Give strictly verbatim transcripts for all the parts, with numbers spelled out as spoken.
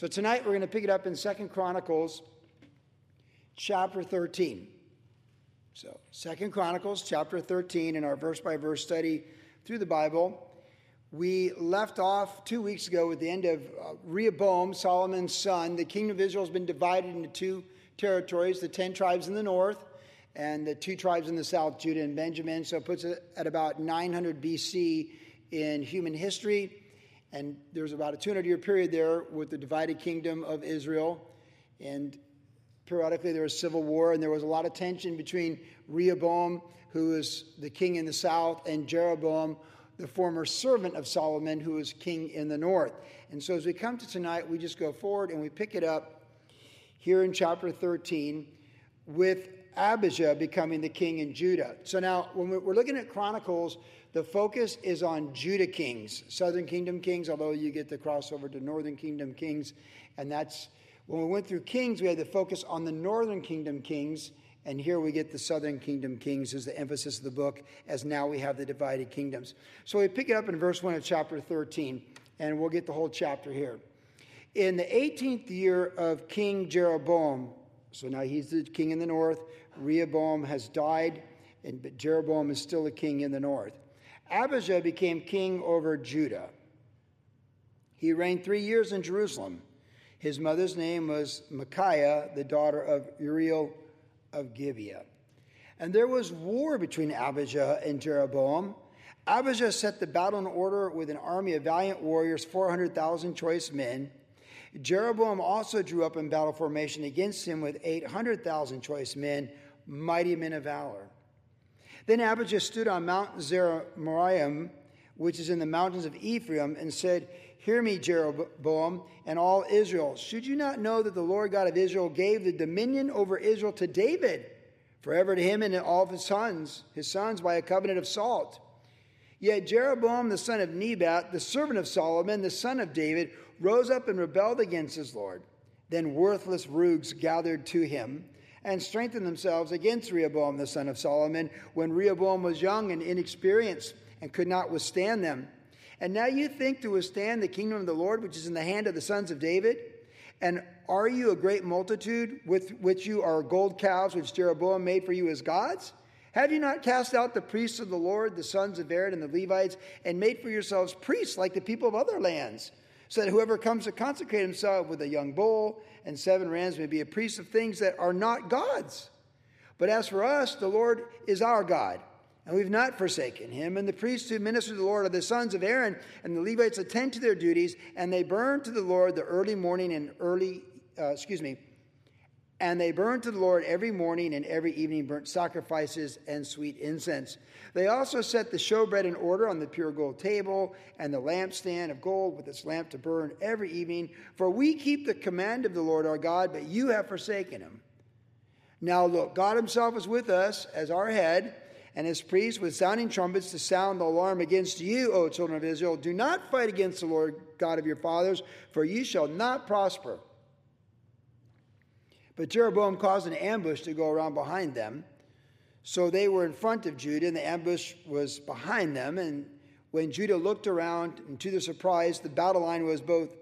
So tonight we're going to pick it up in Second Chronicles chapter thirteen. So Second Chronicles chapter thirteen in our verse-by-verse study through the Bible. We left off two weeks ago with the end of uh, Rehoboam, Solomon's son. The kingdom of Israel has been divided into two territories, the ten tribes in the north and the two tribes in the south, Judah and Benjamin. So it puts it at about nine hundred B C in human history. And there's about a two hundred year period there with the divided kingdom of Israel. And periodically there was civil war, and there was a lot of tension between Rehoboam, who is the king in the south, and Jeroboam, the former servant of Solomon, who is king in the north. And so as we come to tonight, we just go forward and we pick it up here in chapter thirteen with Abijah becoming the king in Judah. So now when we're looking at Chronicles, the focus is on Judah kings, southern kingdom kings, although you get the crossover to northern kingdom kings. And that's when we went through kings, we had the focus on the northern kingdom kings. And here we get the southern kingdom kings as the emphasis of the book, as now we have the divided kingdoms. So we pick it up in verse one of chapter thirteen, and we'll get the whole chapter here. In the eighteenth year of King Jeroboam, so now he's the king in the north, Rehoboam has died, and but Jeroboam is still a king in the north. Abijah became king over Judah. He reigned three years in Jerusalem. His mother's name was Micaiah, the daughter of Uriel of Gibeah. And there was war between Abijah and Jeroboam. Abijah set the battle in order with an army of valiant warriors, four hundred thousand choice men. Jeroboam also drew up in battle formation against him with eight hundred thousand choice men, mighty men of valor. Then Abijah stood on Mount Zemaraim, which is in the mountains of Ephraim, and said, "Hear me, Jeroboam, and all Israel. Should you not know that the Lord God of Israel gave the dominion over Israel to David, forever to him and to all of his sons, his sons by a covenant of salt? Yet Jeroboam, the son of Nebat, the servant of Solomon, the son of David, rose up and rebelled against his Lord. Then worthless rogues gathered to him and strengthened themselves against Rehoboam, the son of Solomon, when Rehoboam was young and inexperienced and could not withstand them. And now you think to withstand the kingdom of the Lord, which is in the hand of the sons of David? And are you a great multitude, with which you are gold calves, which Jeroboam made for you as gods? Have you not cast out the priests of the Lord, the sons of Aaron and the Levites, and made for yourselves priests like the people of other lands, so that whoever comes to consecrate himself with a young bull and seven rams may be a priest of things that are not God's? But as for us, the Lord is our God, and we've not forsaken him. And the priests who minister to the Lord are the sons of Aaron, and the Levites attend to their duties, and they burn to the Lord the early morning and early, uh, excuse me, and they burn to the Lord every morning and every evening burnt sacrifices and sweet incense. They also set the showbread in order on the pure gold table and the lampstand of gold with its lamp to burn every evening. For we keep the command of the Lord our God, but you have forsaken him. Now look, God himself is with us as our head, and his priests with sounding trumpets to sound the alarm against you, O children of Israel. Do not fight against the Lord God of your fathers, for you shall not prosper." But Jeroboam caused an ambush to go around behind them. So they were in front of Judah, and the ambush was behind them. And when Judah looked around, and to their surprise, the battle line was both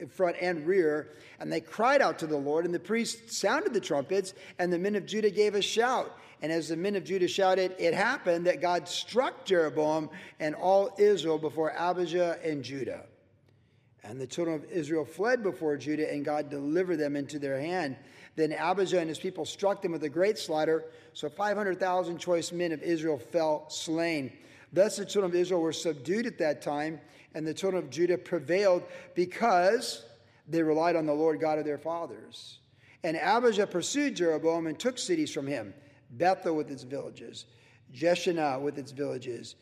in front and rear. And they cried out to the Lord, and the priests sounded the trumpets, and the men of Judah gave a shout. And as the men of Judah shouted, it happened that God struck Jeroboam and all Israel before Abijah and Judah. And the children of Israel fled before Judah, and God delivered them into their hand. Then Abijah and his people struck them with a great slaughter, so five hundred thousand choice men of Israel fell slain. Thus the children of Israel were subdued at that time, and the children of Judah prevailed because they relied on the Lord God of their fathers. And Abijah pursued Jeroboam and took cities from him, Bethel with its villages, Jeshanah with its villages,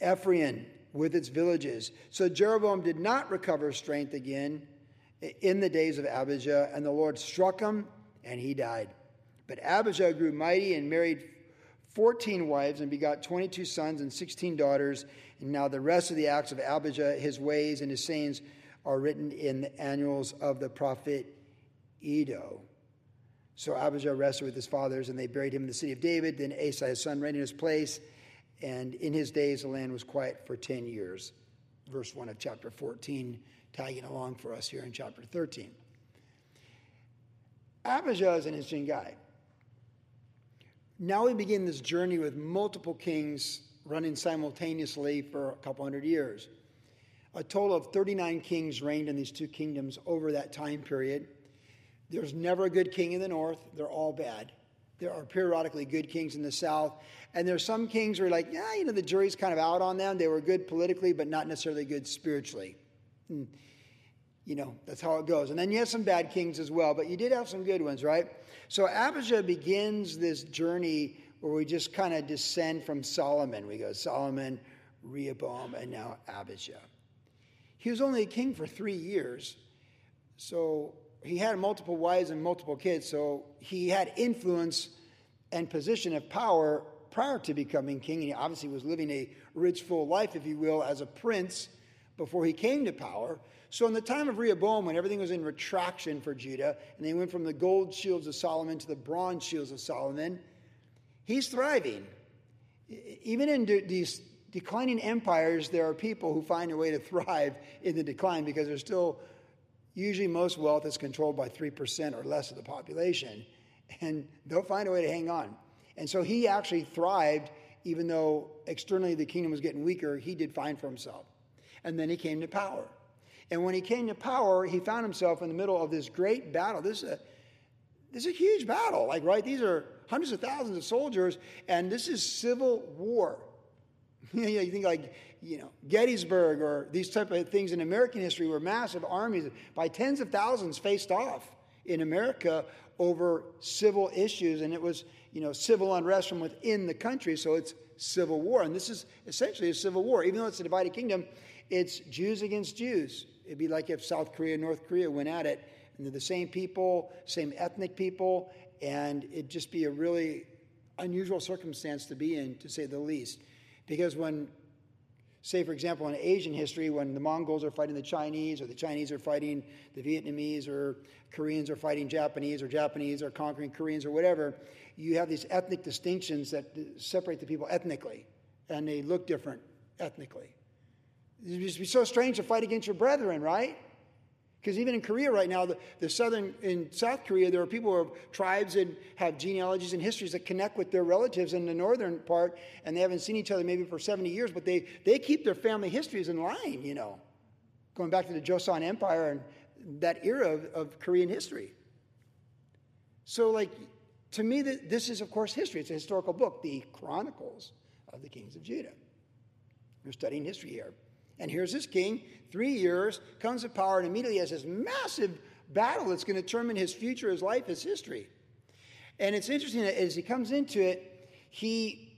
Ephraim with its villages. So Jeroboam did not recover strength again in the days of Abijah, and the Lord struck him, and he died. But Abijah grew mighty and married fourteen wives and begot twenty-two sons and sixteen daughters. And now the rest of the acts of Abijah, his ways and his sayings, are written in the annals of the prophet Edo. So Abijah rested with his fathers, and they buried him in the city of David. Then Asa, his son, reigned in his place. And in his days, the land was quiet for ten years. Verse one of chapter fourteen, tagging along for us here in chapter thirteen. Abijah is an interesting guy. Now we begin this journey with multiple kings running simultaneously for a couple hundred years. A total of thirty-nine kings reigned in these two kingdoms over that time period. There's never a good king in the north. They're all bad. There are periodically good kings in the south. And there's some kings where you're like, yeah, you know, the jury's kind of out on them. They were good politically, but not necessarily good spiritually. And, you know, that's how it goes. And then you have some bad kings as well, but you did have some good ones, right? So Abijah begins this journey where we just kind of descend from Solomon. We go Solomon, Rehoboam, and now Abijah. He was only a king for three years, so he had multiple wives and multiple kids, so he had influence and position of power prior to becoming king, and he obviously was living a rich, full life, if you will, as a prince before he came to power. So in the time of Rehoboam, when everything was in retraction for Judah, and they went from the gold shields of Solomon to the bronze shields of Solomon, he's thriving. Even in these declining empires, there are people who find a way to thrive in the decline because there's still usually most wealth is controlled by three percent or less of the population, and they'll find a way to hang on. And so he actually thrived, even though externally the kingdom was getting weaker, he did fine for himself. And then he came to power. And when he came to power, he found himself in the middle of this great battle. This is a, this is a huge battle, like, right? These are hundreds of thousands of soldiers, and this is civil war. You think like, you know, Gettysburg or these type of things in American history where massive armies by tens of thousands faced off in America over civil issues. And it was, you know, civil unrest from within the country. So it's civil war. And this is essentially a civil war. Even though it's a divided kingdom, it's Jews against Jews. It'd be like if South Korea and North Korea went at it. And they're the same people, same ethnic people. And it'd just be a really unusual circumstance to be in, to say the least. Because when, say for example, in Asian history, when the Mongols are fighting the Chinese, or the Chinese are fighting the Vietnamese, or Koreans are fighting Japanese, or Japanese are conquering Koreans, or whatever, you have these ethnic distinctions that separate the people ethnically, and they look different ethnically. It would be so strange to fight against your brethren, right? Because even in Korea right now, the, the southern in South Korea, there are people who have tribes and have genealogies and histories that connect with their relatives in the northern part, and they haven't seen each other maybe for seventy years, but they, they keep their family histories in line, you know, going back to the Joseon Empire and that era of, of Korean history. So, like, to me, this is, of course, history. It's a historical book, the Chronicles of the Kings of Judah. We're studying history here. And here's this king, three years, comes to power, and immediately has this massive battle that's going to determine his future, his life, his history. And it's interesting that as he comes into it, he...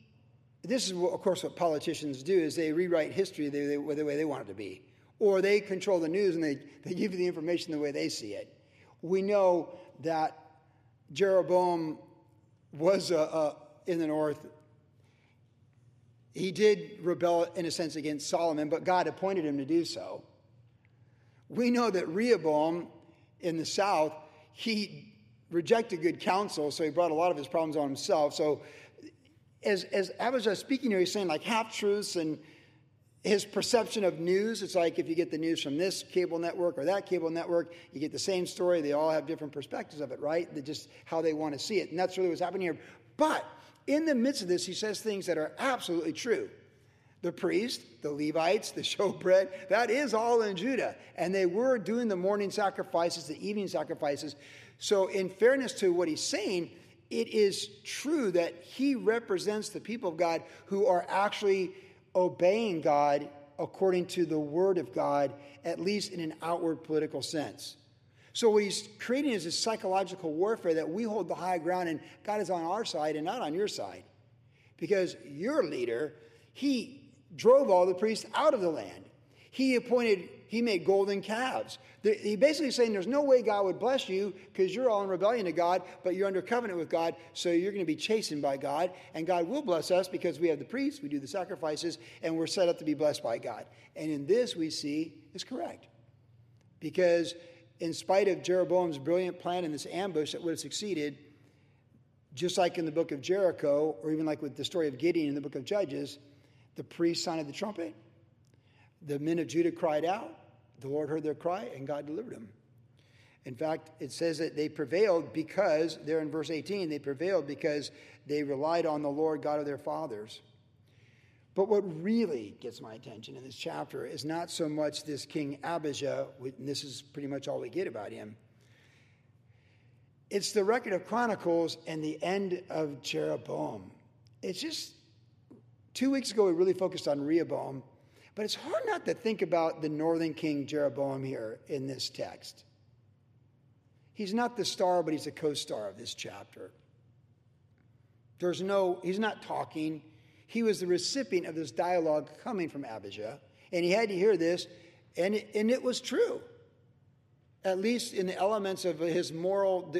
This is, what, of course, what politicians do, is they rewrite history the, the, the way they want it to be. Or they control the news, and they, they give you the information the way they see it. We know that Jeroboam was uh, uh, in the north. He did rebel, in a sense, against Solomon, but God appointed him to do so. We know that Rehoboam in the south, he rejected good counsel, so he brought a lot of his problems on himself. So as, as Abijah speaking here, he's saying, like, half-truths and his perception of news. It's like if you get the news from this cable network or that cable network, you get the same story. They all have different perspectives of it, right? They're just how they want to see it. And that's really what's happening here. But in the midst of this, he says things that are absolutely true. The priests, the Levites, the showbread, that is all in Judah. And they were doing the morning sacrifices, the evening sacrifices. So in fairness to what he's saying, it is true that he represents the people of God who are actually obeying God according to the word of God, at least in an outward political sense. So what he's creating is this psychological warfare that we hold the high ground, and God is on our side and not on your side. Because your leader, he drove all the priests out of the land. He appointed, he made golden calves. He basically saying there's no way God would bless you because you're all in rebellion to God, but you're under covenant with God, so you're going to be chastened by God, and God will bless us because we have the priests, we do the sacrifices, and we're set up to be blessed by God. And in this we see is correct. Because in spite of Jeroboam's brilliant plan in this ambush that would have succeeded, just like in the book of Jericho, or even like with the story of Gideon in the book of Judges, the priests sounded the trumpet, the men of Judah cried out, The Lord heard their cry, and God delivered them. In fact, it says that they prevailed because, there in verse eighteen, they prevailed because they relied on the Lord God of their fathers. But what really gets my attention in this chapter is not so much this King Abijah, and this is pretty much all we get about him. It's the record of Chronicles and the end of Jeroboam. It's just, two weeks ago we really focused on Rehoboam, but it's hard not to think about the northern king Jeroboam here in this text. He's not the star, but he's a co-star of this chapter. There's no, he's not talking. He was the recipient of this dialogue coming from Abijah, and he had to hear this, and it, and it was true, at least in the elements of his moral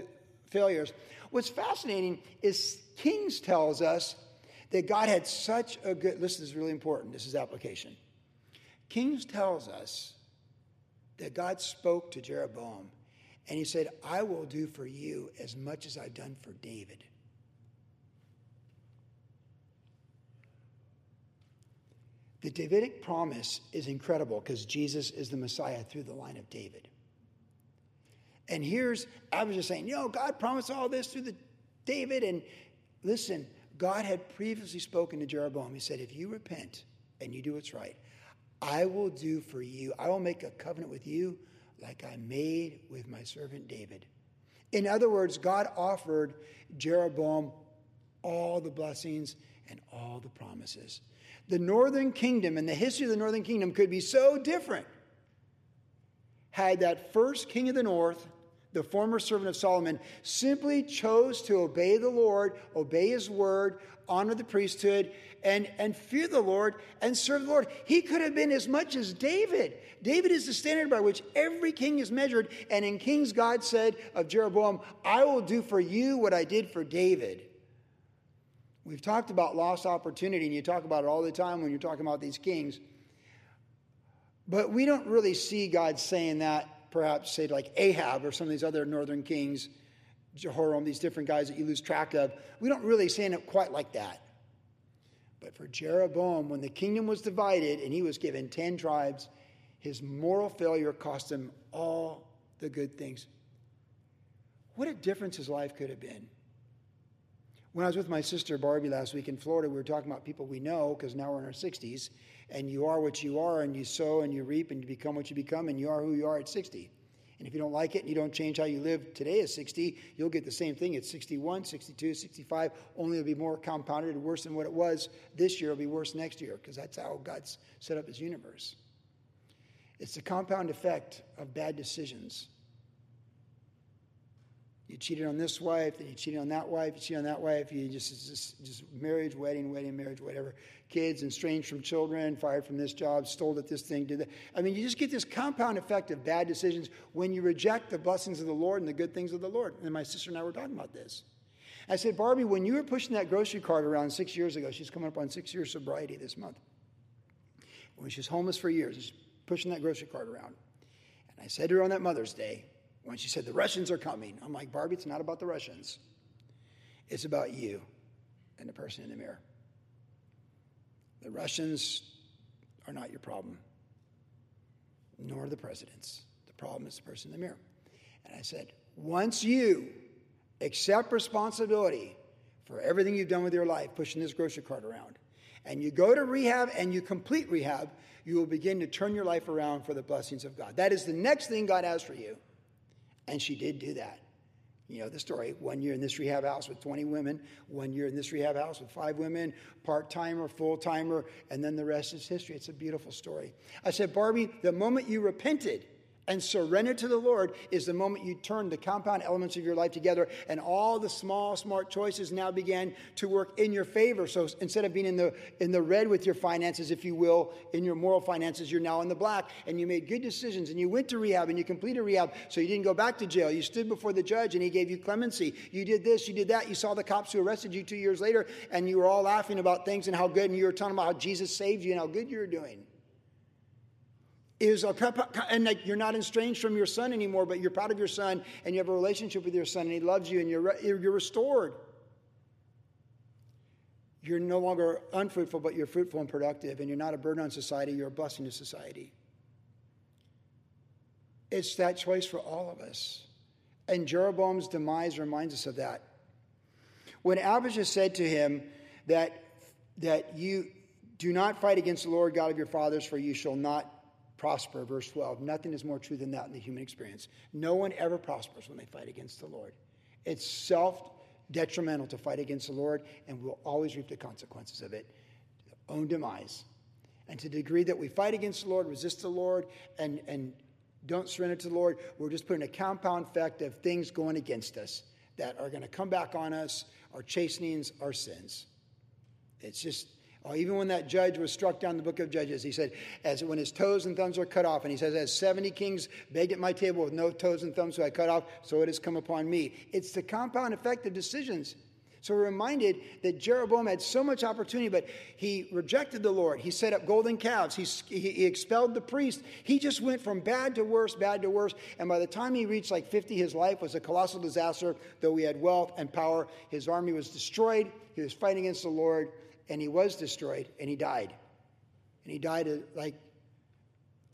failures. What's fascinating is Kings tells us that God had such a good, listen, this is really important, this is application. Kings tells us that God spoke to Jeroboam, and he said, I will do for you as much as I've done for David. The Davidic promise is incredible because Jesus is the Messiah through the line of David. And here's Abijah saying, you know, God promised all this through the David. And listen, God had previously spoken to Jeroboam. He said, if you repent and you do what's right, I will do for you. I will make a covenant with you like I made with my servant David. In other words, God offered Jeroboam all the blessings and all the promises. The northern kingdom and the history of the northern kingdom could be so different had that first king of the north, the former servant of Solomon, simply chose to obey the Lord, obey his word, honor the priesthood, and, and fear the Lord, and serve the Lord. He could have been as much as David. David is the standard by which every king is measured, and in Kings, God said of Jeroboam, I will do for you what I did for David. We've talked about lost opportunity, and you talk about it all the time when you're talking about these kings. But we don't really see God saying that, perhaps, say, like Ahab or some of these other northern kings, Jehoram, these different guys that you lose track of. We don't really say it quite like that. But for Jeroboam, when the kingdom was divided and he was given ten tribes, his moral failure cost him all the good things. What a difference his life could have been. When I was with my sister Barbie last week in Florida, we were talking about people we know, because now we're in our sixties, and you are what you are, and you sow and you reap and you become what you become, and you are who you are at sixty. And if you don't like it and you don't change how you live today at sixty, you'll get the same thing at sixty-one, sixty-two, sixty-five, only it'll be more compounded and worse than what it was this year. It'll be worse next year, because that's how God's set up his universe. It's the compound effect of bad decisions. You cheated on this wife, then you cheated on that wife, you cheated on that wife, you just, just, just marriage, wedding, wedding, marriage, whatever. Kids, estranged from children, fired from this job, stole at this thing, did that. I mean, you just get this compound effect of bad decisions when you reject the blessings of the Lord and the good things of the Lord. And my sister and I were talking about this. I said, Barbie, when you were pushing that grocery cart around six years ago, she's coming up on six years sobriety this month. When she was homeless for years, she's pushing that grocery cart around. And I said to her on that Mother's Day, when she said, the Russians are coming. I'm like, Barbie, it's not about the Russians. It's about you and the person in the mirror. The Russians are not your problem, nor the presidents. The problem is the person in the mirror. And I said, once you accept responsibility for everything you've done with your life, pushing this grocery cart around, and you go to rehab and you complete rehab, you will begin to turn your life around for the blessings of God. That is the next thing God has for you. And she did do that. You know the story. One year in this rehab house with twenty women. One year in this rehab house with five women. Part-timer, full-timer. And then the rest is history. It's a beautiful story. I said, Barbie, the moment you repented and surrendered to the Lord is the moment you turned the compound elements of your life together. And all the small, smart choices now began to work in your favor. So instead of being in the in the red with your finances, if you will, in your moral finances, you're now in the black. And you made good decisions. And you went to rehab. And you completed rehab. So you didn't go back to jail. You stood before the judge. And he gave you clemency. You did this. You did that. You saw the cops who arrested you two years later. And you were all laughing about things and how good. And you were talking about how Jesus saved you and how good you were doing. Is a prep, and like you're not estranged from your son anymore, but you're proud of your son, and you have a relationship with your son, and he loves you, and you're you're restored. You're no longer unfruitful, but you're fruitful and productive, and you're not a burden on society. You're a blessing to society. It's that choice for all of us. And Jeroboam's demise reminds us of that. When Abijah said to him that, that you do not fight against the Lord God of your fathers, for you shall not prosper, verse twelve, nothing is more true than that in the human experience. No one ever prospers when they fight against the Lord. It's self-detrimental to fight against the Lord, and we'll always reap the consequences of it, our own demise. And to the degree that we fight against the Lord, resist the Lord, and, and don't surrender to the Lord, we're just putting a compound effect of things going against us that are going to come back on us, our chastenings, our sins. It's just... Oh, even when that judge was struck down in the book of Judges, he said, as when his toes and thumbs were cut off, and he says, as seventy kings begged at my table with no toes and thumbs who I cut off, so it has come upon me. It's the compound effect of decisions. So we're reminded that Jeroboam had so much opportunity, but he rejected the Lord. He set up golden calves. He, he expelled the priest. He just went from bad to worse, bad to worse. And by the time he reached like fifty, his life was a colossal disaster. Though he had wealth and power, his army was destroyed. He was fighting against the Lord. And he was destroyed, and he died. And he died a, like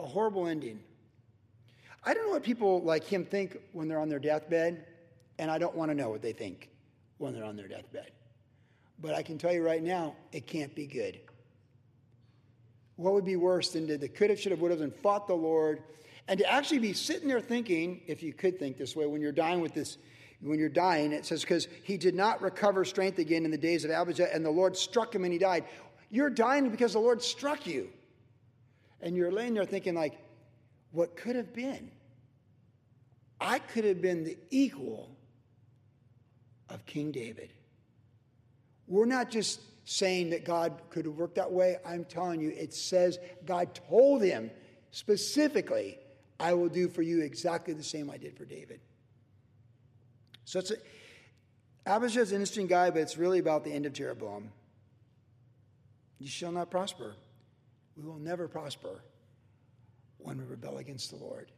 a horrible ending. I don't know what people like him think when they're on their deathbed, and I don't want to know what they think when they're on their deathbed. But I can tell you right now, it can't be good. What would be worse than to the could have, should have, would have, and fought the Lord, and to actually be sitting there thinking, if you could think this way, when you're dying with this, when you're dying, it says, because he did not recover strength again in the days of Abijah, and the Lord struck him and he died. You're dying because the Lord struck you. And you're laying there thinking, like, what could have been? I could have been the equal of King David. We're not just saying that God could have worked that way. I'm telling you, it says God told him specifically, I will do for you exactly the same I did for David. So it's a, Abijah's an interesting guy, but it's really about the end of Jeroboam. You shall not prosper. We will never prosper when we rebel against the Lord.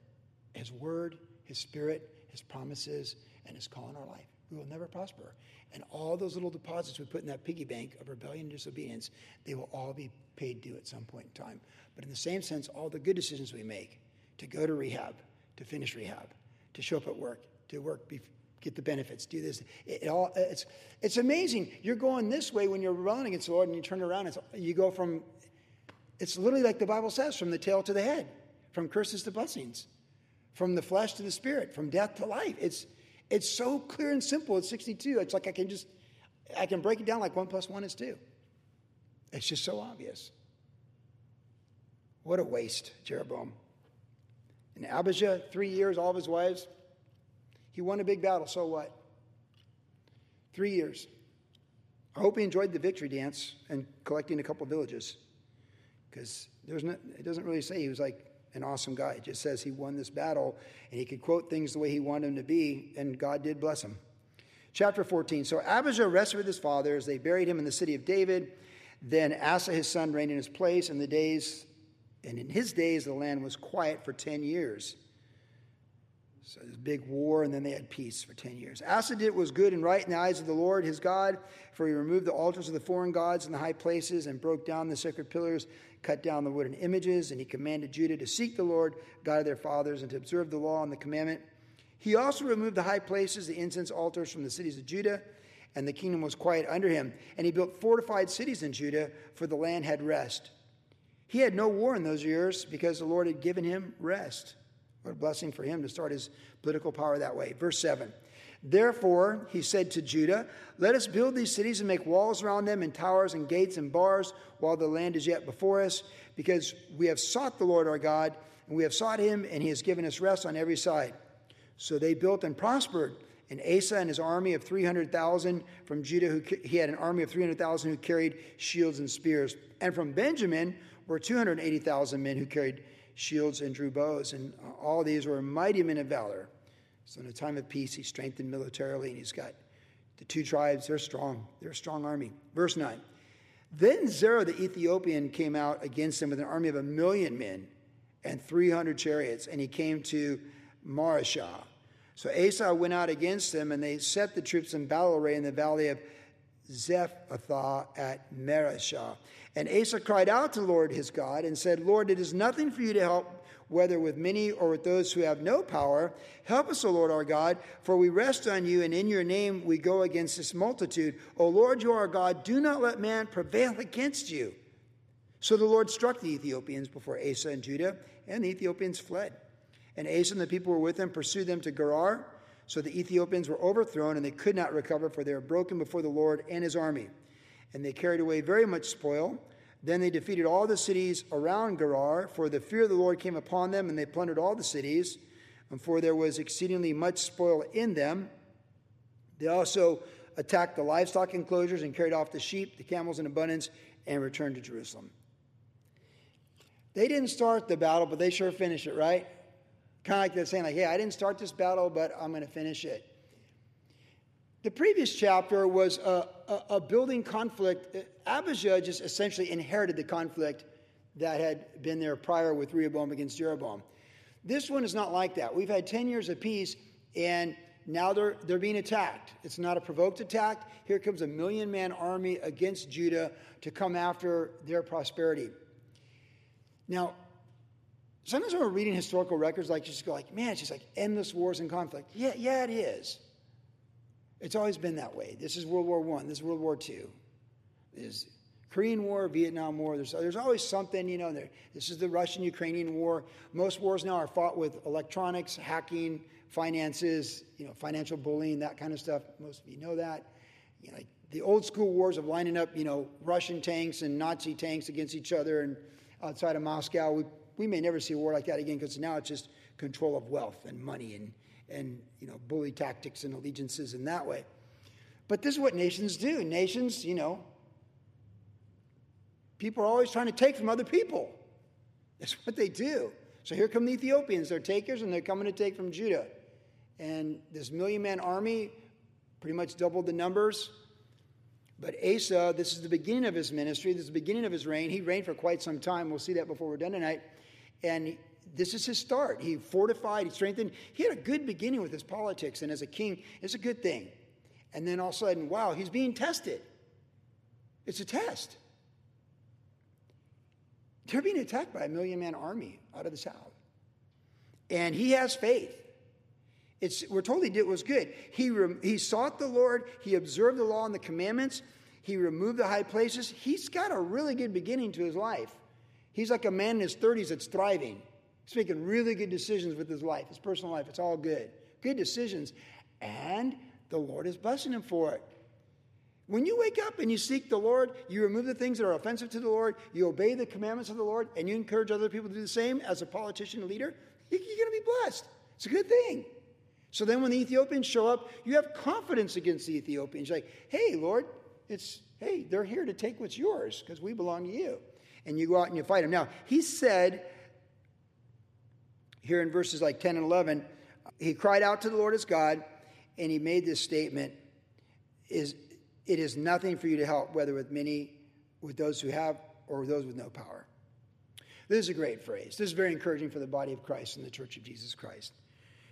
His word, his spirit, his promises, and his call in our life. We will never prosper. And all those little deposits we put in that piggy bank of rebellion and disobedience, they will all be paid due at some point in time. But in the same sense, all the good decisions we make, to go to rehab, to finish rehab, to show up at work, to work before, get the benefits, do this. It, it all, it's, it's amazing. You're going this way when you're rebelling against the Lord, and you turn around, and you go from, it's literally like the Bible says, from the tail to the head, from curses to blessings, from the flesh to the spirit, from death to life. It's it's so clear and simple. It's sixty-two. It's like I can just, I can break it down like one plus one is two. It's just so obvious. What a waste, Jeroboam. And Abijah, three years, all of his wives. He won a big battle, so what? Three years. I hope he enjoyed the victory dance and collecting a couple villages, because there's no, it doesn't really say he was like an awesome guy. It just says he won this battle, and he could quote things the way he wanted them to be, and God did bless him. Chapter fourteen. So Abijah rested with his fathers. They buried him in the city of David. Then Asa, his son, reigned in his place, and the days, and in his days the land was quiet for ten years. So this big war, and then they had peace for ten years. Asa did what was good and right in the eyes of the Lord his God, for he removed the altars of the foreign gods in the high places and broke down the sacred pillars, cut down the wooden images, and he commanded Judah to seek the Lord, God of their fathers, and to observe the law and the commandment. He also removed the high places, the incense altars from the cities of Judah, and the kingdom was quiet under him. And he built fortified cities in Judah, for the land had rest. He had no war in those years because the Lord had given him rest. What a blessing for him to start his political power that way. Verse seven. Therefore, he said to Judah, let us build these cities and make walls around them and towers and gates and bars while the land is yet before us, because we have sought the Lord our God, and we have sought him, and he has given us rest on every side. So they built and prospered. And Asa and his army of three hundred thousand from Judah, who, he had an army of three hundred thousand who carried shields and spears. And from Benjamin were two hundred eighty thousand men who carried shields and drew bows, and all these were mighty men of valor. So in a time of peace, he strengthened militarily, and he's got the two tribes. They're strong. They're a strong army. Verse nine. Then Zerah the Ethiopian came out against them with an army of a million men and three hundred chariots, and he came to Mareshah. So Asa went out against them, and they set the troops in battle array in the valley of Zephathah at Mareshah. And Asa cried out to the Lord his God and said, Lord, it is nothing for you to help whether with many or with those who have no power. Help us, O Lord our God, for we rest on you, and in your name we go against this multitude. O Lord, you are our God. Do not let man prevail against you. So the Lord struck the Ethiopians before Asa and Judah, and the Ethiopians fled. And Asa and the people who were with him pursued them to Gerar. So the Ethiopians were overthrown, and they could not recover, for they were broken before the Lord and his army. And they carried away very much spoil. Then they defeated all the cities around Gerar, for the fear of the Lord came upon them, and they plundered all the cities, and for there was exceedingly much spoil in them. They also attacked the livestock enclosures and carried off the sheep, the camels in abundance, and returned to Jerusalem. They didn't start the battle, but they sure finished it, right? Kind of like they're saying, like, hey, I didn't start this battle, but I'm going to finish it. The previous chapter was a, a, a building conflict. Abijah just essentially inherited the conflict that had been there prior with Rehoboam against Jeroboam. This one is not like that. We've had ten years of peace, and now they're, they're being attacked. It's not a provoked attack. Here comes a million-man army against Judah to come after their prosperity. Now, sometimes when we're reading historical records, like, you just go like, man, it's just like endless wars and conflict. Yeah, yeah, it is. It's always been that way. This is World War One. This is World War Two. There's Korean War, Vietnam War. There's, there's always something, you know. There, this is the Russian-Ukrainian War. Most wars now are fought with electronics, hacking, finances, you know, financial bullying, that kind of stuff. Most of you know that. You know, like the old-school wars of lining up, you know, Russian tanks and Nazi tanks against each other and outside of Moscow. We, we may never see a war like that again, because now it's just control of wealth and money and and you know, bully tactics and allegiances in that way. But this is what nations do. Nations, you know, people are always trying to take from other people. That's what they do. So here come the Ethiopians. They're takers, and they're coming to take from Judah. And this million-man army pretty much doubled the numbers. But Asa, this is the beginning of his ministry. This is the beginning of his reign. He reigned for quite some time. We'll see that before we're done tonight. And this is his start. He fortified, he strengthened. He had a good beginning with his politics, and as a king, it's a good thing. And then all of a sudden, wow, he's being tested. It's a test. They're being attacked by a million-man army out of the south. And he has faith. It's, we're told he did what was good. He, re, he sought the Lord. He observed the law and the commandments. He removed the high places. He's got a really good beginning to his life. He's like a man in his thirties that's thriving. He's making really good decisions with his life, his personal life. It's all good. Good decisions. And the Lord is blessing him for it. When you wake up and you seek the Lord, you remove the things that are offensive to the Lord, you obey the commandments of the Lord, and you encourage other people to do the same as a politician and leader, you're going to be blessed. It's a good thing. So then when the Ethiopians show up, you have confidence against the Ethiopians. You're like, hey, Lord, it's, hey, they're here to take what's yours because we belong to you. And you go out and you fight them. Now, he said here in verses like ten and eleven, he cried out to the Lord his God, and he made this statement, "Is it is nothing for you to help, whether with many, with those who have, or with those with no power." This is a great phrase. This is very encouraging for the body of Christ and the Church of Jesus Christ,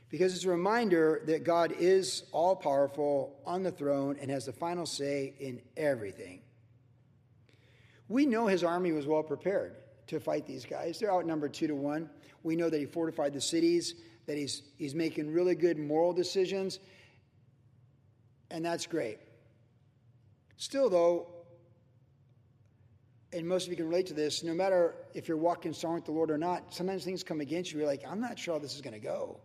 because it's a reminder that God is all-powerful on the throne and has the final say in everything. We know his army was well prepared to fight these guys. They're outnumbered two to one. We know that he fortified the cities, that he's, he's making really good moral decisions, and that's great. Still, though, and most of you can relate to this, no matter if you're walking strong with the Lord or not, sometimes things come against you. You're like, I'm not sure how this is going to go.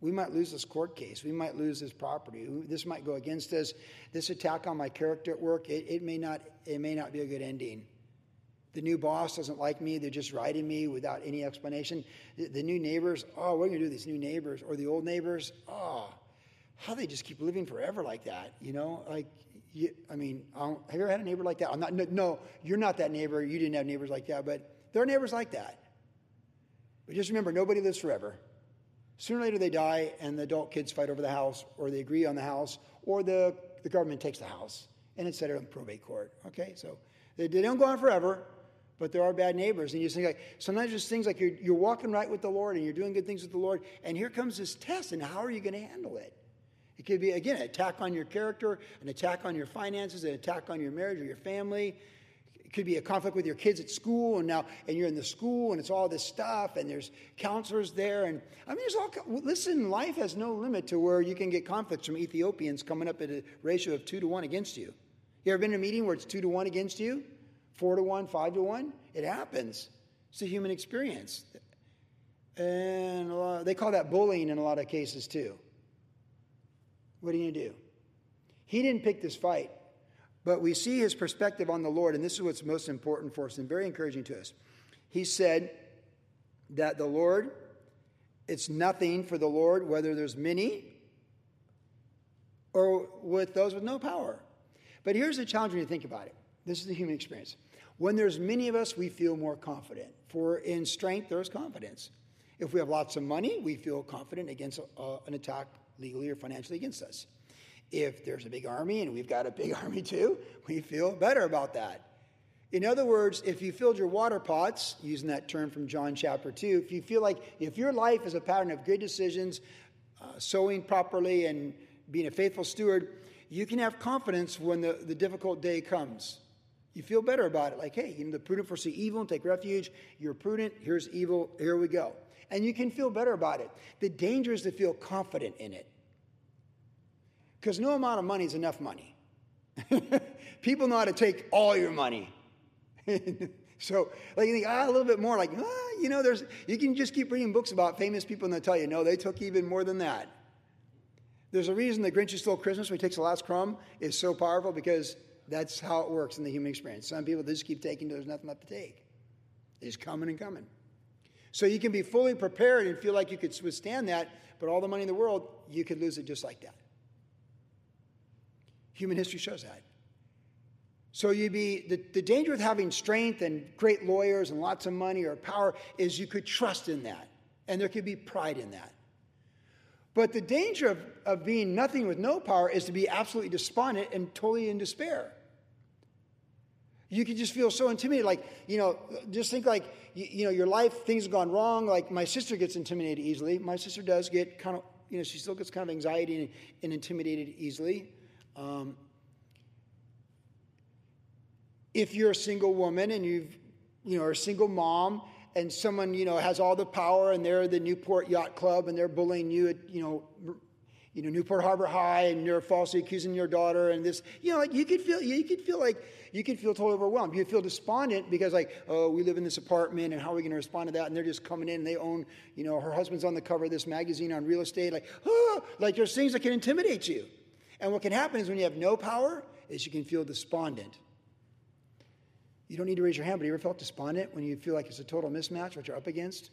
We might lose this court case. We might lose this property. This might go against us. This attack on my character at work, it, it may not, it may not be a good ending. The new boss doesn't like me. They're just riding me without any explanation. The, the new neighbors, oh, what are we going to do with these new neighbors? Or the old neighbors, oh, how they just keep living forever like that, you know? Like, you, I mean, I don't, have you ever had a neighbor like that? I'm not. No, no, you're not that neighbor. You didn't have neighbors like that, but there are neighbors like that. But just remember, nobody lives forever. Sooner or later they die, and the adult kids fight over the house, or they agree on the house, or the, the government takes the house, and it's settled in probate court, okay? So they, they don't go on forever. But there are bad neighbors. And you just think, like, sometimes there's things like you're, you're walking right with the Lord and you're doing good things with the Lord, and here comes this test, and how are you going to handle it? It could be, again, an attack on your character, an attack on your finances, an attack on your marriage or your family. It could be a conflict with your kids at school, and now and you're in the school, and it's all this stuff, and there's counselors there, and I mean, there's all. Listen, life has no limit to where you can get conflicts from Ethiopians coming up at a ratio of two to one against you. You ever been in a meeting where it's two to one against you, four to one, five to one? It happens. It's a human experience, and a lot of, they call that bullying in a lot of cases too. What are you gonna do? He didn't pick this fight. But we see his perspective on the Lord, and this is what's most important for us and very encouraging to us. He said that the Lord, it's nothing for the Lord whether there's many or with those with no power. But here's the challenge when you think about it. This is the human experience. When there's many of us, we feel more confident. For in strength, there's confidence. If we have lots of money, we feel confident against uh, an attack legally or financially against us. If there's a big army, and we've got a big army too, we feel better about that. In other words, if you filled your water pots, using that term from John chapter two, if you feel like if your life is a pattern of good decisions, uh, sowing properly and being a faithful steward, you can have confidence when the, the difficult day comes. You feel better about it. Like, hey, you know, the prudent foresee evil and take refuge. You're prudent. Here's evil. Here we go. And you can feel better about it. The danger is to feel confident in it. Because no amount of money is enough money. People know how to take all your money. So, like, you think, ah, a little bit more. Like, ah, you know, there's. You can just keep reading books about famous people, and they'll tell you, no, they took even more than that. There's a reason the Grinch Who Stole Christmas, when he takes the last crumb, is so powerful, because that's how it works in the human experience. Some people just keep taking until there's nothing left to take. It's coming and coming. So you can be fully prepared and feel like you could withstand that, but all the money in the world, you could lose it just like that. Human history shows that. So you'd be, the, the danger with having strength and great lawyers and lots of money or power is you could trust in that. And there could be pride in that. But the danger of, of being nothing with no power is to be absolutely despondent and totally in despair. You could just feel so intimidated. Like, you know, just think like, you, you know, your life, things have gone wrong. Like my sister gets intimidated easily. My sister does get kind of, you know, she still gets kind of anxiety and, and intimidated easily. Um, if you're a single woman and you've, you know, are a single mom and someone, you know, has all the power and they're the Newport Yacht Club and they're bullying you at, you know, you know, Newport Harbor High and you're falsely accusing your daughter and this, you know, like you could feel, you could feel like you could feel totally overwhelmed. You feel despondent because like, oh, we live in this apartment and how are we going to respond to that? And they're just coming in and they own, you know, her husband's on the cover of this magazine on real estate. Like, oh, like there's things that can intimidate you. And what can happen is when you have no power is you can feel despondent. You don't need to raise your hand, but you ever felt despondent when you feel like it's a total mismatch what you're up against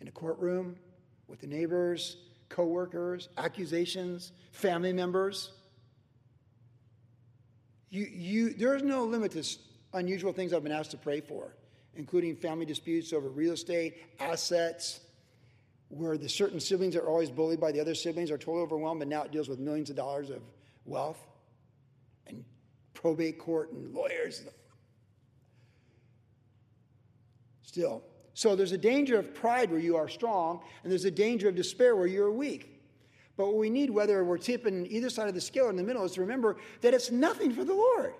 in a courtroom, with the neighbors, coworkers, accusations, family members? You, you, there's no limit to unusual things I've been asked to pray for, including family disputes over real estate, assets, where the certain siblings that are always bullied by the other siblings are totally overwhelmed, and now it deals with millions of dollars of wealth and probate court and lawyers. Still. So there's a danger of pride where you are strong, and there's a danger of despair where you're weak. But what we need, whether we're tipping either side of the scale or in the middle, is to remember that it's nothing for the Lord.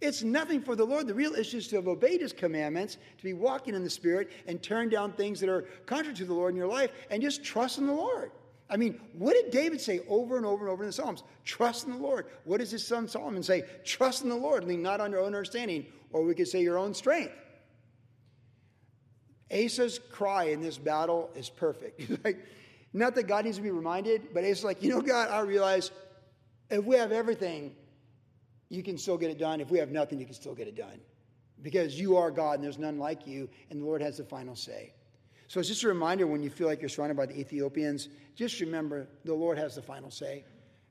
It's nothing for the Lord. The real issue is to have obeyed his commandments, to be walking in the Spirit, and turn down things that are contrary to the Lord in your life, and just trust in the Lord. I mean, what did David say over and over and over in the Psalms? Trust in the Lord. What does his son Solomon say? Trust in the Lord, lean not on your own understanding, or we could say your own strength. Asa's cry in this battle is perfect. Like, not that God needs to be reminded, but Asa's like, you know, God, I realize if we have everything, you can still get it done. If we have nothing, you can still get it done. Because you are God and there's none like you, and the Lord has the final say. So it's just a reminder when you feel like you're surrounded by the Ethiopians, just remember the Lord has the final say,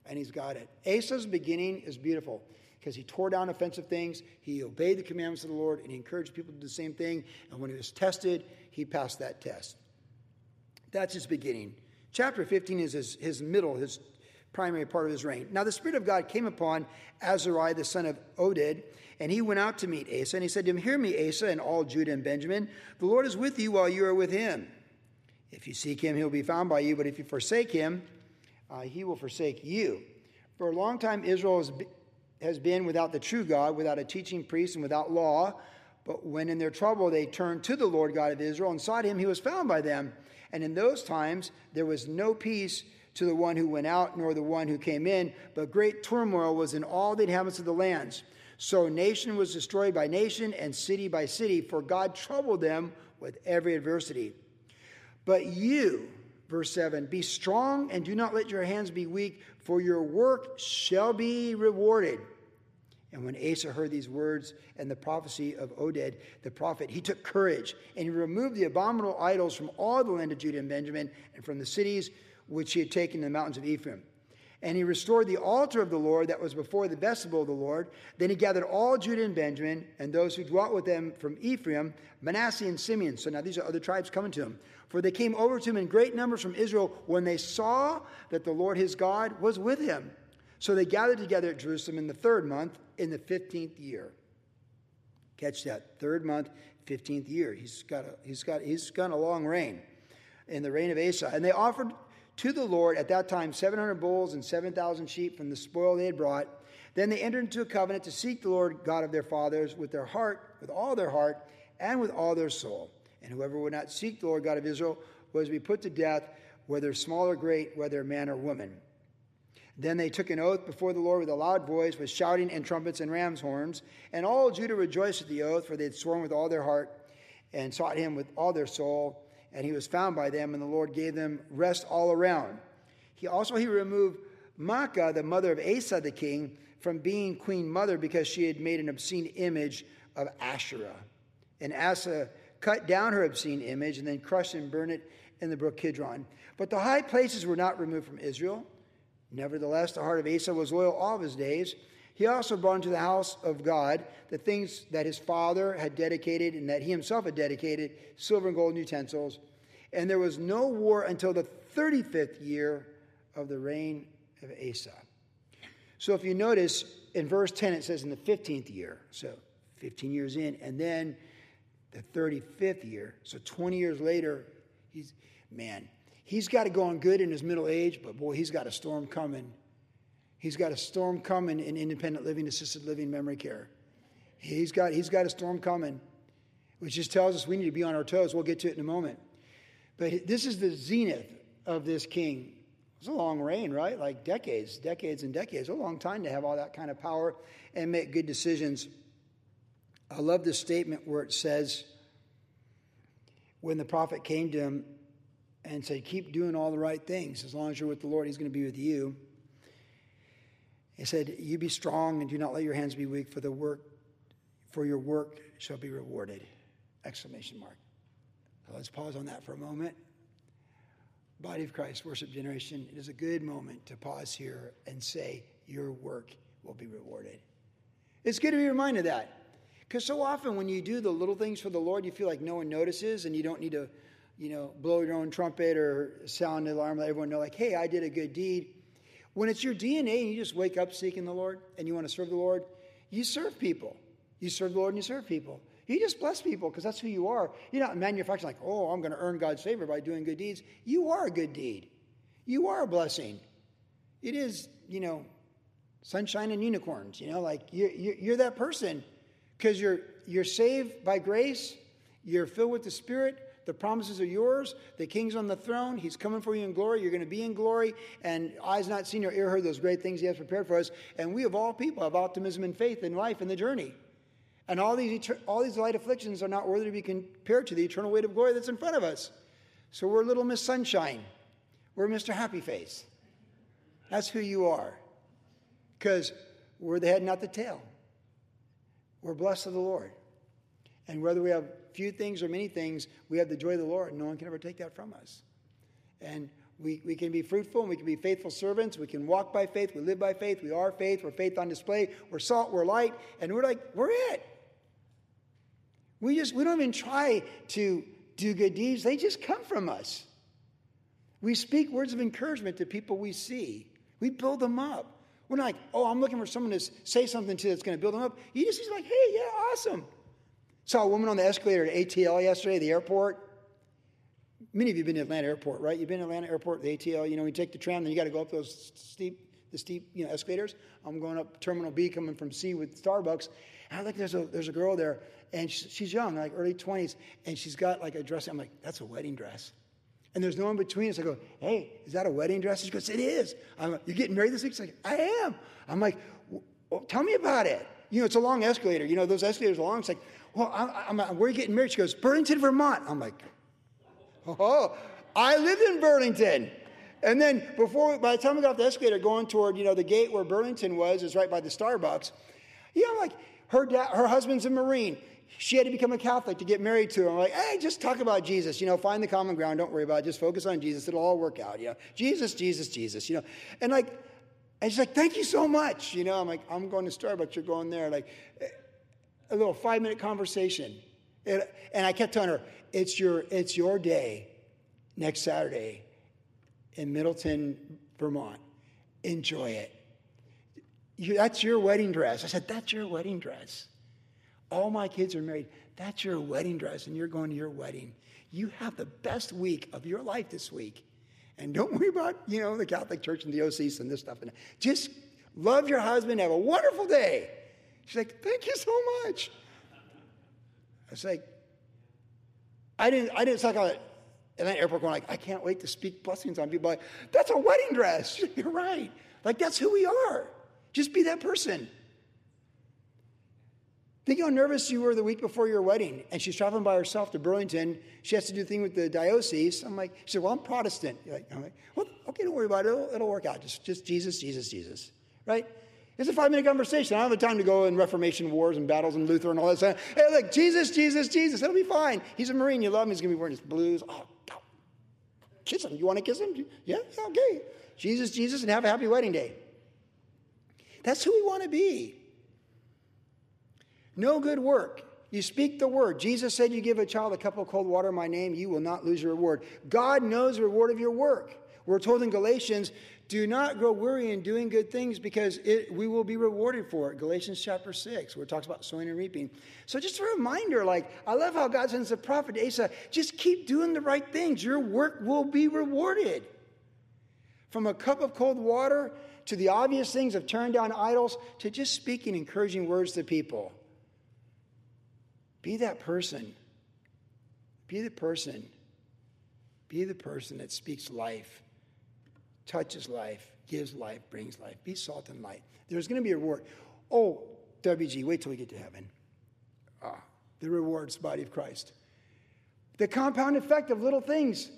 and he's got it. Asa's beginning is beautiful because he tore down offensive things, he obeyed the commandments of the Lord, and he encouraged people to do the same thing. And when he was tested, he passed that test. That's his beginning. Chapter fifteen is his, his middle, his primary part of his reign. Now the Spirit of God came upon Azariah, the son of Oded, and he went out to meet Asa, and he said to him, hear me, Asa, and all Judah and Benjamin. The Lord is with you while you are with him. If you seek him, he'll be found by you, but if you forsake him, uh, he will forsake you. For a long time, Israel has been without the true God, without a teaching priest, and without law. But when in their trouble they turned to the Lord God of Israel and sought him, he was found by them. And in those times there was no peace to the one who went out, nor the one who came in, but great turmoil was in all the inhabitants of the lands. So nation was destroyed by nation, and city by city, for God troubled them with every adversity. But you, verse seven, be strong and do not let your hands be weak, for your work shall be rewarded. And when Asa heard these words and the prophecy of Oded, the prophet, he took courage, and he removed the abominable idols from all the land of Judah and Benjamin, and from the cities which he had taken in the mountains of Ephraim. And he restored the altar of the Lord that was before the vestibule of the Lord. Then he gathered all Judah and Benjamin and those who dwelt with them from Ephraim, Manasseh and Simeon. So now these are other tribes coming to him. For they came over to him in great numbers from Israel when they saw that the Lord his God was with him. So they gathered together at Jerusalem in the third month, in the fifteenth year. Catch that, third month, fifteenth year. He's got a, he's got he's got a long reign, in the reign of Asa. And they offered to the Lord at that time seven hundred bulls and seven thousand sheep from the spoil they had brought. Then they entered into a covenant to seek the Lord God of their fathers with their heart, with all their heart, and with all their soul. And whoever would not seek the Lord God of Israel was to be put to death, whether small or great, whether man or woman. Then they took an oath before the Lord with a loud voice, with shouting and trumpets and ram's horns. And all Judah rejoiced at the oath, for they had sworn with all their heart and sought him with all their soul. And he was found by them, and the Lord gave them rest all around. He also he removed Maacah, the mother of Asa the king, from being queen mother, because she had made an obscene image of Asherah. And Asa cut down her obscene image, and then crushed and burned it in the brook Kidron. But the high places were not removed from Israel. Nevertheless, the heart of Asa was loyal all his days. He also brought into the house of God the things that his father had dedicated, and that he himself had dedicated, silver and gold and utensils. And there was no war until the thirty-fifth year of the reign of Asa. So if you notice, in verse ten it says in the fifteenth year. So fifteen years in. And then the thirty-fifth year. So twenty years later, he's, man, he's got it going good in his middle age, but boy, he's got a storm coming. He's got a storm coming in independent living, assisted living, memory care. He's got, he's got a storm coming, which just tells us we need to be on our toes. We'll get to it in a moment. But this is the zenith of this king. It's a long reign, right? Like decades, decades and decades. A long time to have all that kind of power and make good decisions. I love this statement where it says, when the prophet came to him and said, keep doing all the right things. As long as you're with the Lord, he's going to be with you. He said, you be strong and do not let your hands be weak, for the work, for your work shall be rewarded. Exclamation mark. So let's pause on that for a moment. Body of Christ, worship generation, it is a good moment to pause here and say, your work will be rewarded. It's good to be reminded of that. Because so often when you do the little things for the Lord, you feel like no one notices, and you don't need to, you know, blow your own trumpet or sound an alarm, let everyone know, like, hey, I did a good deed. When it's your D N A and you just wake up seeking the Lord and you want to serve the Lord, you serve people. You serve the Lord and you serve people. You just bless people because that's who you are. You're not manufacturing like, oh, I'm going to earn God's favor by doing good deeds. You are a good deed. You are a blessing. It is, you know, sunshine and unicorns. You know, like you're, you're that person because you're, you're saved by grace. You're filled with the Spirit. The promises are yours. The king's on the throne. He's coming for you in glory. You're going to be in glory. And eyes not seen or ear heard those great things he has prepared for us. And we of all people have optimism and faith in life and the journey. And all these all these light afflictions are not worthy to be compared to the eternal weight of glory that's in front of us. So we're little Miss Sunshine. We're Mister Happy Face. That's who you are. Because we're the head, not the tail. We're blessed of the Lord. And whether we have few things or many things, we have the joy of the Lord, and no one can ever take that from us. And we, we can be fruitful, and we can be faithful servants. We can walk by faith. We live by faith. We are faith. We're faith on display. We're salt. We're light. And we're like, we're it. We just, we don't even try to do good deeds. They just come from us. We speak words of encouragement to people we see. We build them up. We're not like, oh, I'm looking for someone to say something to that's going to build them up. You just, he's like, hey, yeah, awesome. Saw a woman on the escalator at A T L yesterday, the airport. Many of you have been to Atlanta Airport, right? You've been to Atlanta Airport, the A T L. You know, you take the tram, then you got to go up those steep the steep, you know, escalators. I'm going up Terminal B, coming from C with Starbucks. And I think there's a there's a girl there, and she's, she's young, like early twenties, and she's got like a dress. I'm like, that's a wedding dress. And there's no in between. So I go, hey, is that a wedding dress? And she goes, it is. I'm like, you're getting married this week? She's like, I am. I'm like, well, tell me about it. You know, it's a long escalator. You know, those escalators are long. It's like, well, I'm, I'm, where are you getting married? She goes, Burlington, Vermont. I'm like, oh, I lived in Burlington. And then before, by the time we got off the escalator, going toward, you know, the gate where Burlington was, is right by the Starbucks. Yeah, I'm like, her dad, her husband's a Marine. She had to become a Catholic to get married to him. I'm like, hey, just talk about Jesus. You know, find the common ground. Don't worry about it. Just focus on Jesus. It'll all work out. You know, Jesus, Jesus, Jesus. You know, and like, and she's like, thank you so much. You know, I'm like, I'm going to Starbucks. You're going there. Like, a little five minute conversation. And, and I kept telling her, it's your, it's your day next Saturday in Middleton, Vermont. Enjoy it. You, that's your wedding dress. I said, that's your wedding dress. All my kids are married. That's your wedding dress, and you're going to your wedding. You have the best week of your life this week. And don't worry about, you know, the Catholic Church and the O Cs and this stuff. And just love your husband. Have a wonderful day. She's like, thank you so much. I was like, I didn't, I didn't talk about it. And then airport going like, I can't wait to speak blessings on people. Like, that's a wedding dress. You're right. Like, that's who we are. Just be that person. Think how nervous you were the week before your wedding. And she's traveling by herself to Burlington. She has to do a thing with the diocese. I'm like, she said, well, I'm Protestant. You're like, I'm like, well, okay, don't worry about it. It'll, it'll work out. Just, just Jesus, Jesus, Jesus. Right? It's a five-minute conversation. I don't have the time to go in Reformation wars and battles and Luther and all that stuff. Hey, look, Jesus, Jesus, Jesus. It'll be fine. He's a Marine. You love him. He's going to be wearing his blues. Oh, God. Kiss him. You want to kiss him? Yeah? Yeah, okay. Jesus, Jesus, and have a happy wedding day. That's who we want to be. No good work. You speak the word. Jesus said, you give a child a cup of cold water in my name, you will not lose your reward. God knows the reward of your work. We're told in Galatians, do not grow weary in doing good things because it, we will be rewarded for it. Galatians chapter six, where it talks about sowing and reaping. So just a reminder, like, I love how God sends the prophet Asa, just keep doing the right things. Your work will be rewarded. From a cup of cold water to the obvious things of tearing down idols to just speaking encouraging words to people. Be that person. Be the person. Be the person that speaks life, touches life, gives life, brings life. Be salt and light. There's going to be a reward. Oh, W G, wait till we get to heaven. Ah, the rewards, body of Christ. The compound effect of little things.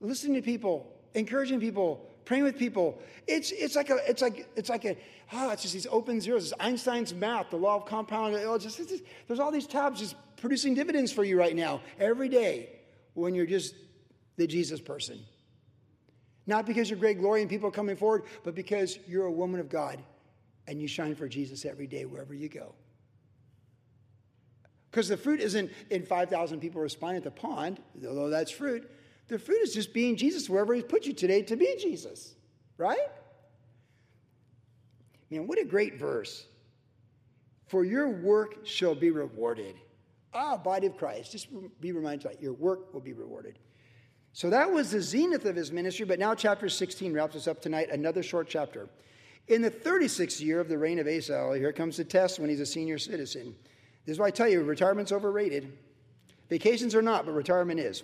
Listening to people, encouraging people, praying with people. It's it's like a it's like it's like a ah, it's just these open zeros. It's Einstein's math, the law of compound. It's just, it's just, there's all these tabs just producing dividends for you right now, every day, when you're just the Jesus person. Not because you're great glory and people are coming forward, but because you're a woman of God and you shine for Jesus every day wherever you go. Because the fruit isn't in five thousand people responding at the pond, although that's fruit. The fruit is just being Jesus wherever he's put you today to be Jesus, right? Man, what a great verse. For your work shall be rewarded. Ah, body of Christ. Just be reminded that your work will be rewarded. So that was the zenith of his ministry, but now chapter sixteen wraps us up tonight, another short chapter. In the thirty-sixth year of the reign of Asa, here comes the test when he's a senior citizen. This is why I tell you, retirement's overrated. Vacations are not, but retirement is.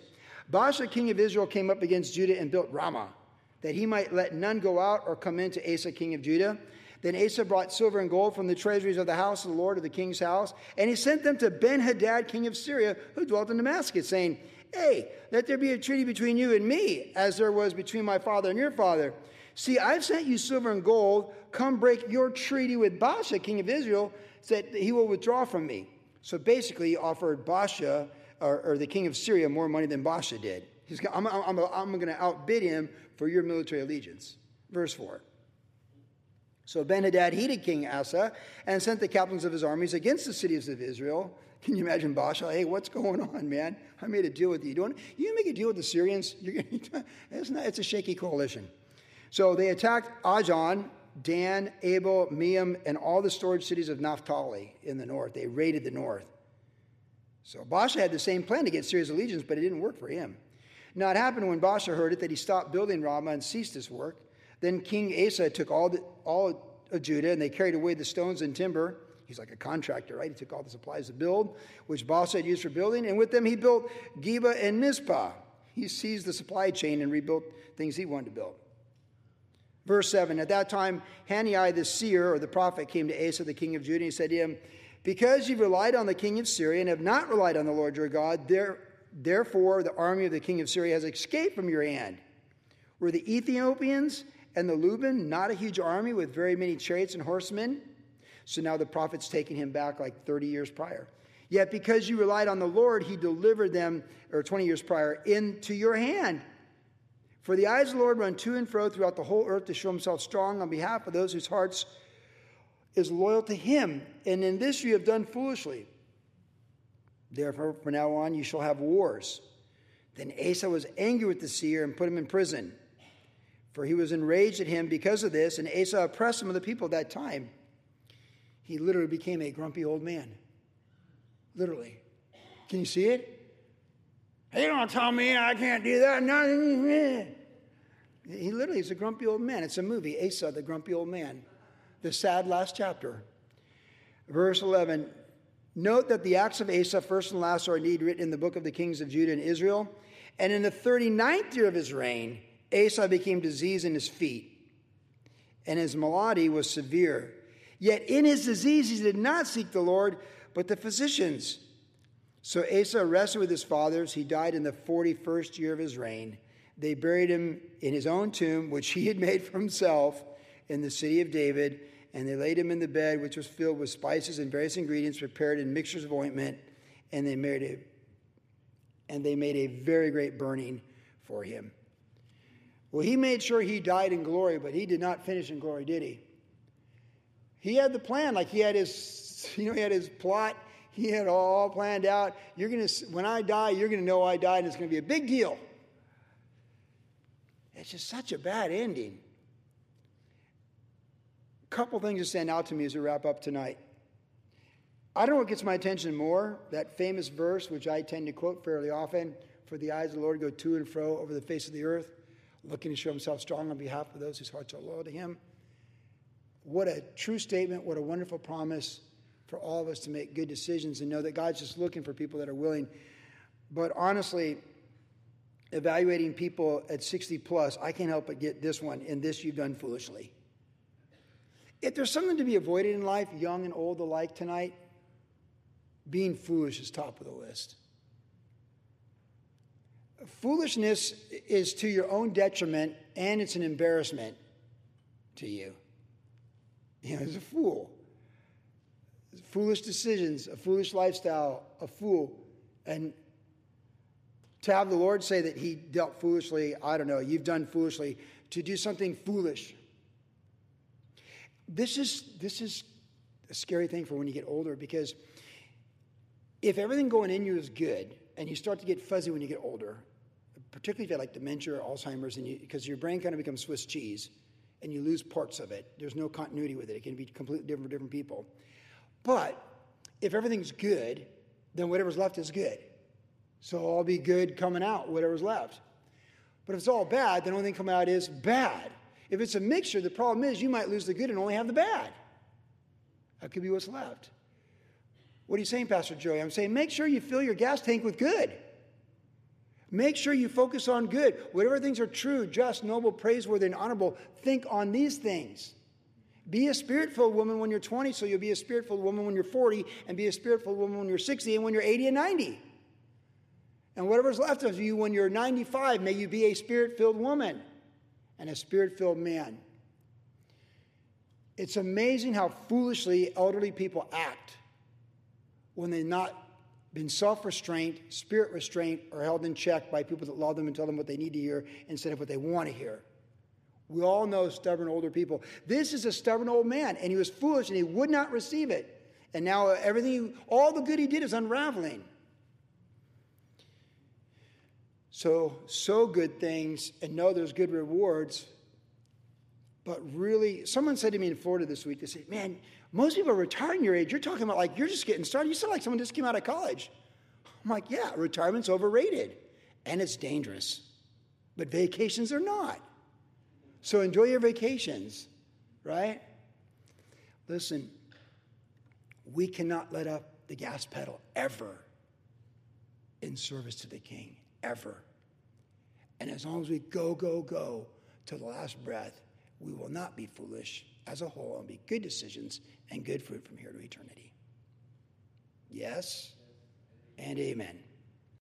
Baasha, king of Israel, came up against Judah and built Ramah, that he might let none go out or come in to Asa, king of Judah. Then Asa brought silver and gold from the treasuries of the house of the Lord of the king's house, and he sent them to Ben-Hadad, king of Syria, who dwelt in Damascus, saying, hey, let there be a treaty between you and me, as there was between my father and your father. See, I've sent you silver and gold. Come break your treaty with Baasha, king of Israel, so that he will withdraw from me. So basically, he offered Baasha, Or, or the king of Syria, more money than Baasha did. He's, I'm, I'm, I'm going to outbid him for your military allegiance. Verse four. So Ben-Hadad heeded King Asa and sent the captains of his armies against the cities of Israel. Can you imagine Baasha? Hey, what's going on, man? I made a deal with you. You don't, you make a deal with the Syrians? You're gonna, it's, not, it's a shaky coalition. So they attacked Ajon, Dan, Abel, Meam, and all the storage cities of Naphtali in the north. They raided the north. So Baasha had the same plan to get Syria's allegiance, but it didn't work for him. Now it happened when Baasha heard it that he stopped building Ramah and ceased his work. Then King Asa took all the, all of Judah, and they carried away the stones and timber. He's like a contractor, right? He took all the supplies to build, which Baasha had used for building, and with them he built Gibeah and Mizpah. He seized the supply chain and rebuilt things he wanted to build. Verse seven, at that time, Hanani the seer, or the prophet, came to Asa, the king of Judah, and he said to him, because you've relied on the king of Syria and have not relied on the Lord your God, there, therefore the army of the king of Syria has escaped from your hand. Were the Ethiopians and the Luban not a huge army with very many chariots and horsemen? So now the prophet's taking him back like thirty years prior. Yet because you relied on the Lord, he delivered them, or twenty years prior, into your hand. For the eyes of the Lord run to and fro throughout the whole earth to show himself strong on behalf of those whose hearts is loyal to him. And in this you have done foolishly. Therefore, from now on, you shall have wars. Then Asa was angry with the seer and put him in prison. For he was enraged at him because of this, and Asa oppressed some of the people at that time. He literally became a grumpy old man. Literally. Can you see it? You don't tell me I can't do that. Nothing. He literally is a grumpy old man. It's a movie, Asa, the grumpy old man. The sad last chapter. Verse eleven. Note that the acts of Asa, first and last, are indeed written in the book of the kings of Judah and Israel. And in the thirty-ninth year of his reign, Asa became diseased in his feet. And his malady was severe. Yet in his disease he did not seek the Lord, but the physicians. So Asa rested with his fathers. He died in the forty-first year of his reign. They buried him in his own tomb, which he had made for himself, in the city of David. And they laid him in the bed, which was filled with spices and various ingredients prepared in mixtures of ointment. And they made a, and they made a very great burning for him. Well, he made sure he died in glory, but he did not finish in glory, did he? He had the plan, like he had his, you know, he had his plot. He had all planned out. You're gonna, when I die, you're gonna know I died, and it's gonna be a big deal. It's just such a bad ending. A couple things that stand out to me as we wrap up tonight. I don't know what gets my attention more, that famous verse, which I tend to quote fairly often, for the eyes of the Lord go to and fro over the face of the earth, looking to show himself strong on behalf of those whose hearts are loyal to him. What a true statement, what a wonderful promise for all of us to make good decisions and know that God's just looking for people that are willing. But honestly, evaluating people at sixty plus, I can't help but get this one, and this you've done foolishly. If there's something to be avoided in life, young and old alike tonight, being foolish is top of the list. Foolishness is to your own detriment, and it's an embarrassment to you. You know, as a fool. Foolish decisions, a foolish lifestyle, a fool. And to have the Lord say that he dealt foolishly, I don't know, you've done foolishly, to do something foolish. This is, this is a scary thing for when you get older, because if everything going in you is good, and you start to get fuzzy when you get older, particularly if you have like dementia or Alzheimer's, and you, because your brain kind of becomes Swiss cheese, and you lose parts of it. There's no continuity with it. It can be completely different for different people. But if everything's good, then whatever's left is good. So I'll be good coming out, whatever's left. But if it's all bad, then only thing coming out is bad. If it's a mixture, the problem is you might lose the good and only have the bad. That could be what's left. What are you saying, Pastor Joey? I'm saying make sure you fill your gas tank with good. Make sure you focus on good. Whatever things are true, just, noble, praiseworthy, and honorable, think on these things. Be a spirit-filled woman when you're twenty, so you'll be a spirit-filled woman when you're forty, and be a spirit-filled woman when you're sixty, and when you're eighty and ninety. And whatever's left of you when you're ninety-five, may you be a spirit-filled woman and a spirit-filled man. It's amazing how foolishly elderly people act when they've not been self-restraint, spirit-restraint, or held in check by people that love them and tell them what they need to hear instead of what they want to hear. We all know stubborn older people. This is a stubborn old man, and he was foolish, and he would not receive it. And now everything, all the good he did is unraveling. So, sow good things and know there's good rewards. But really, someone said to me in Florida this week, they said, man, most people are retiring your age. You're talking about like, you're just getting started. You sound like someone just came out of college. I'm like, yeah, retirement's overrated, and it's dangerous. But vacations are not. So enjoy your vacations, right? Listen, we cannot let up the gas pedal ever in service to the King, ever. And as long as we go, go, go to the last breath, we will not be foolish as a whole and be good decisions and good fruit from here to eternity. Yes and amen.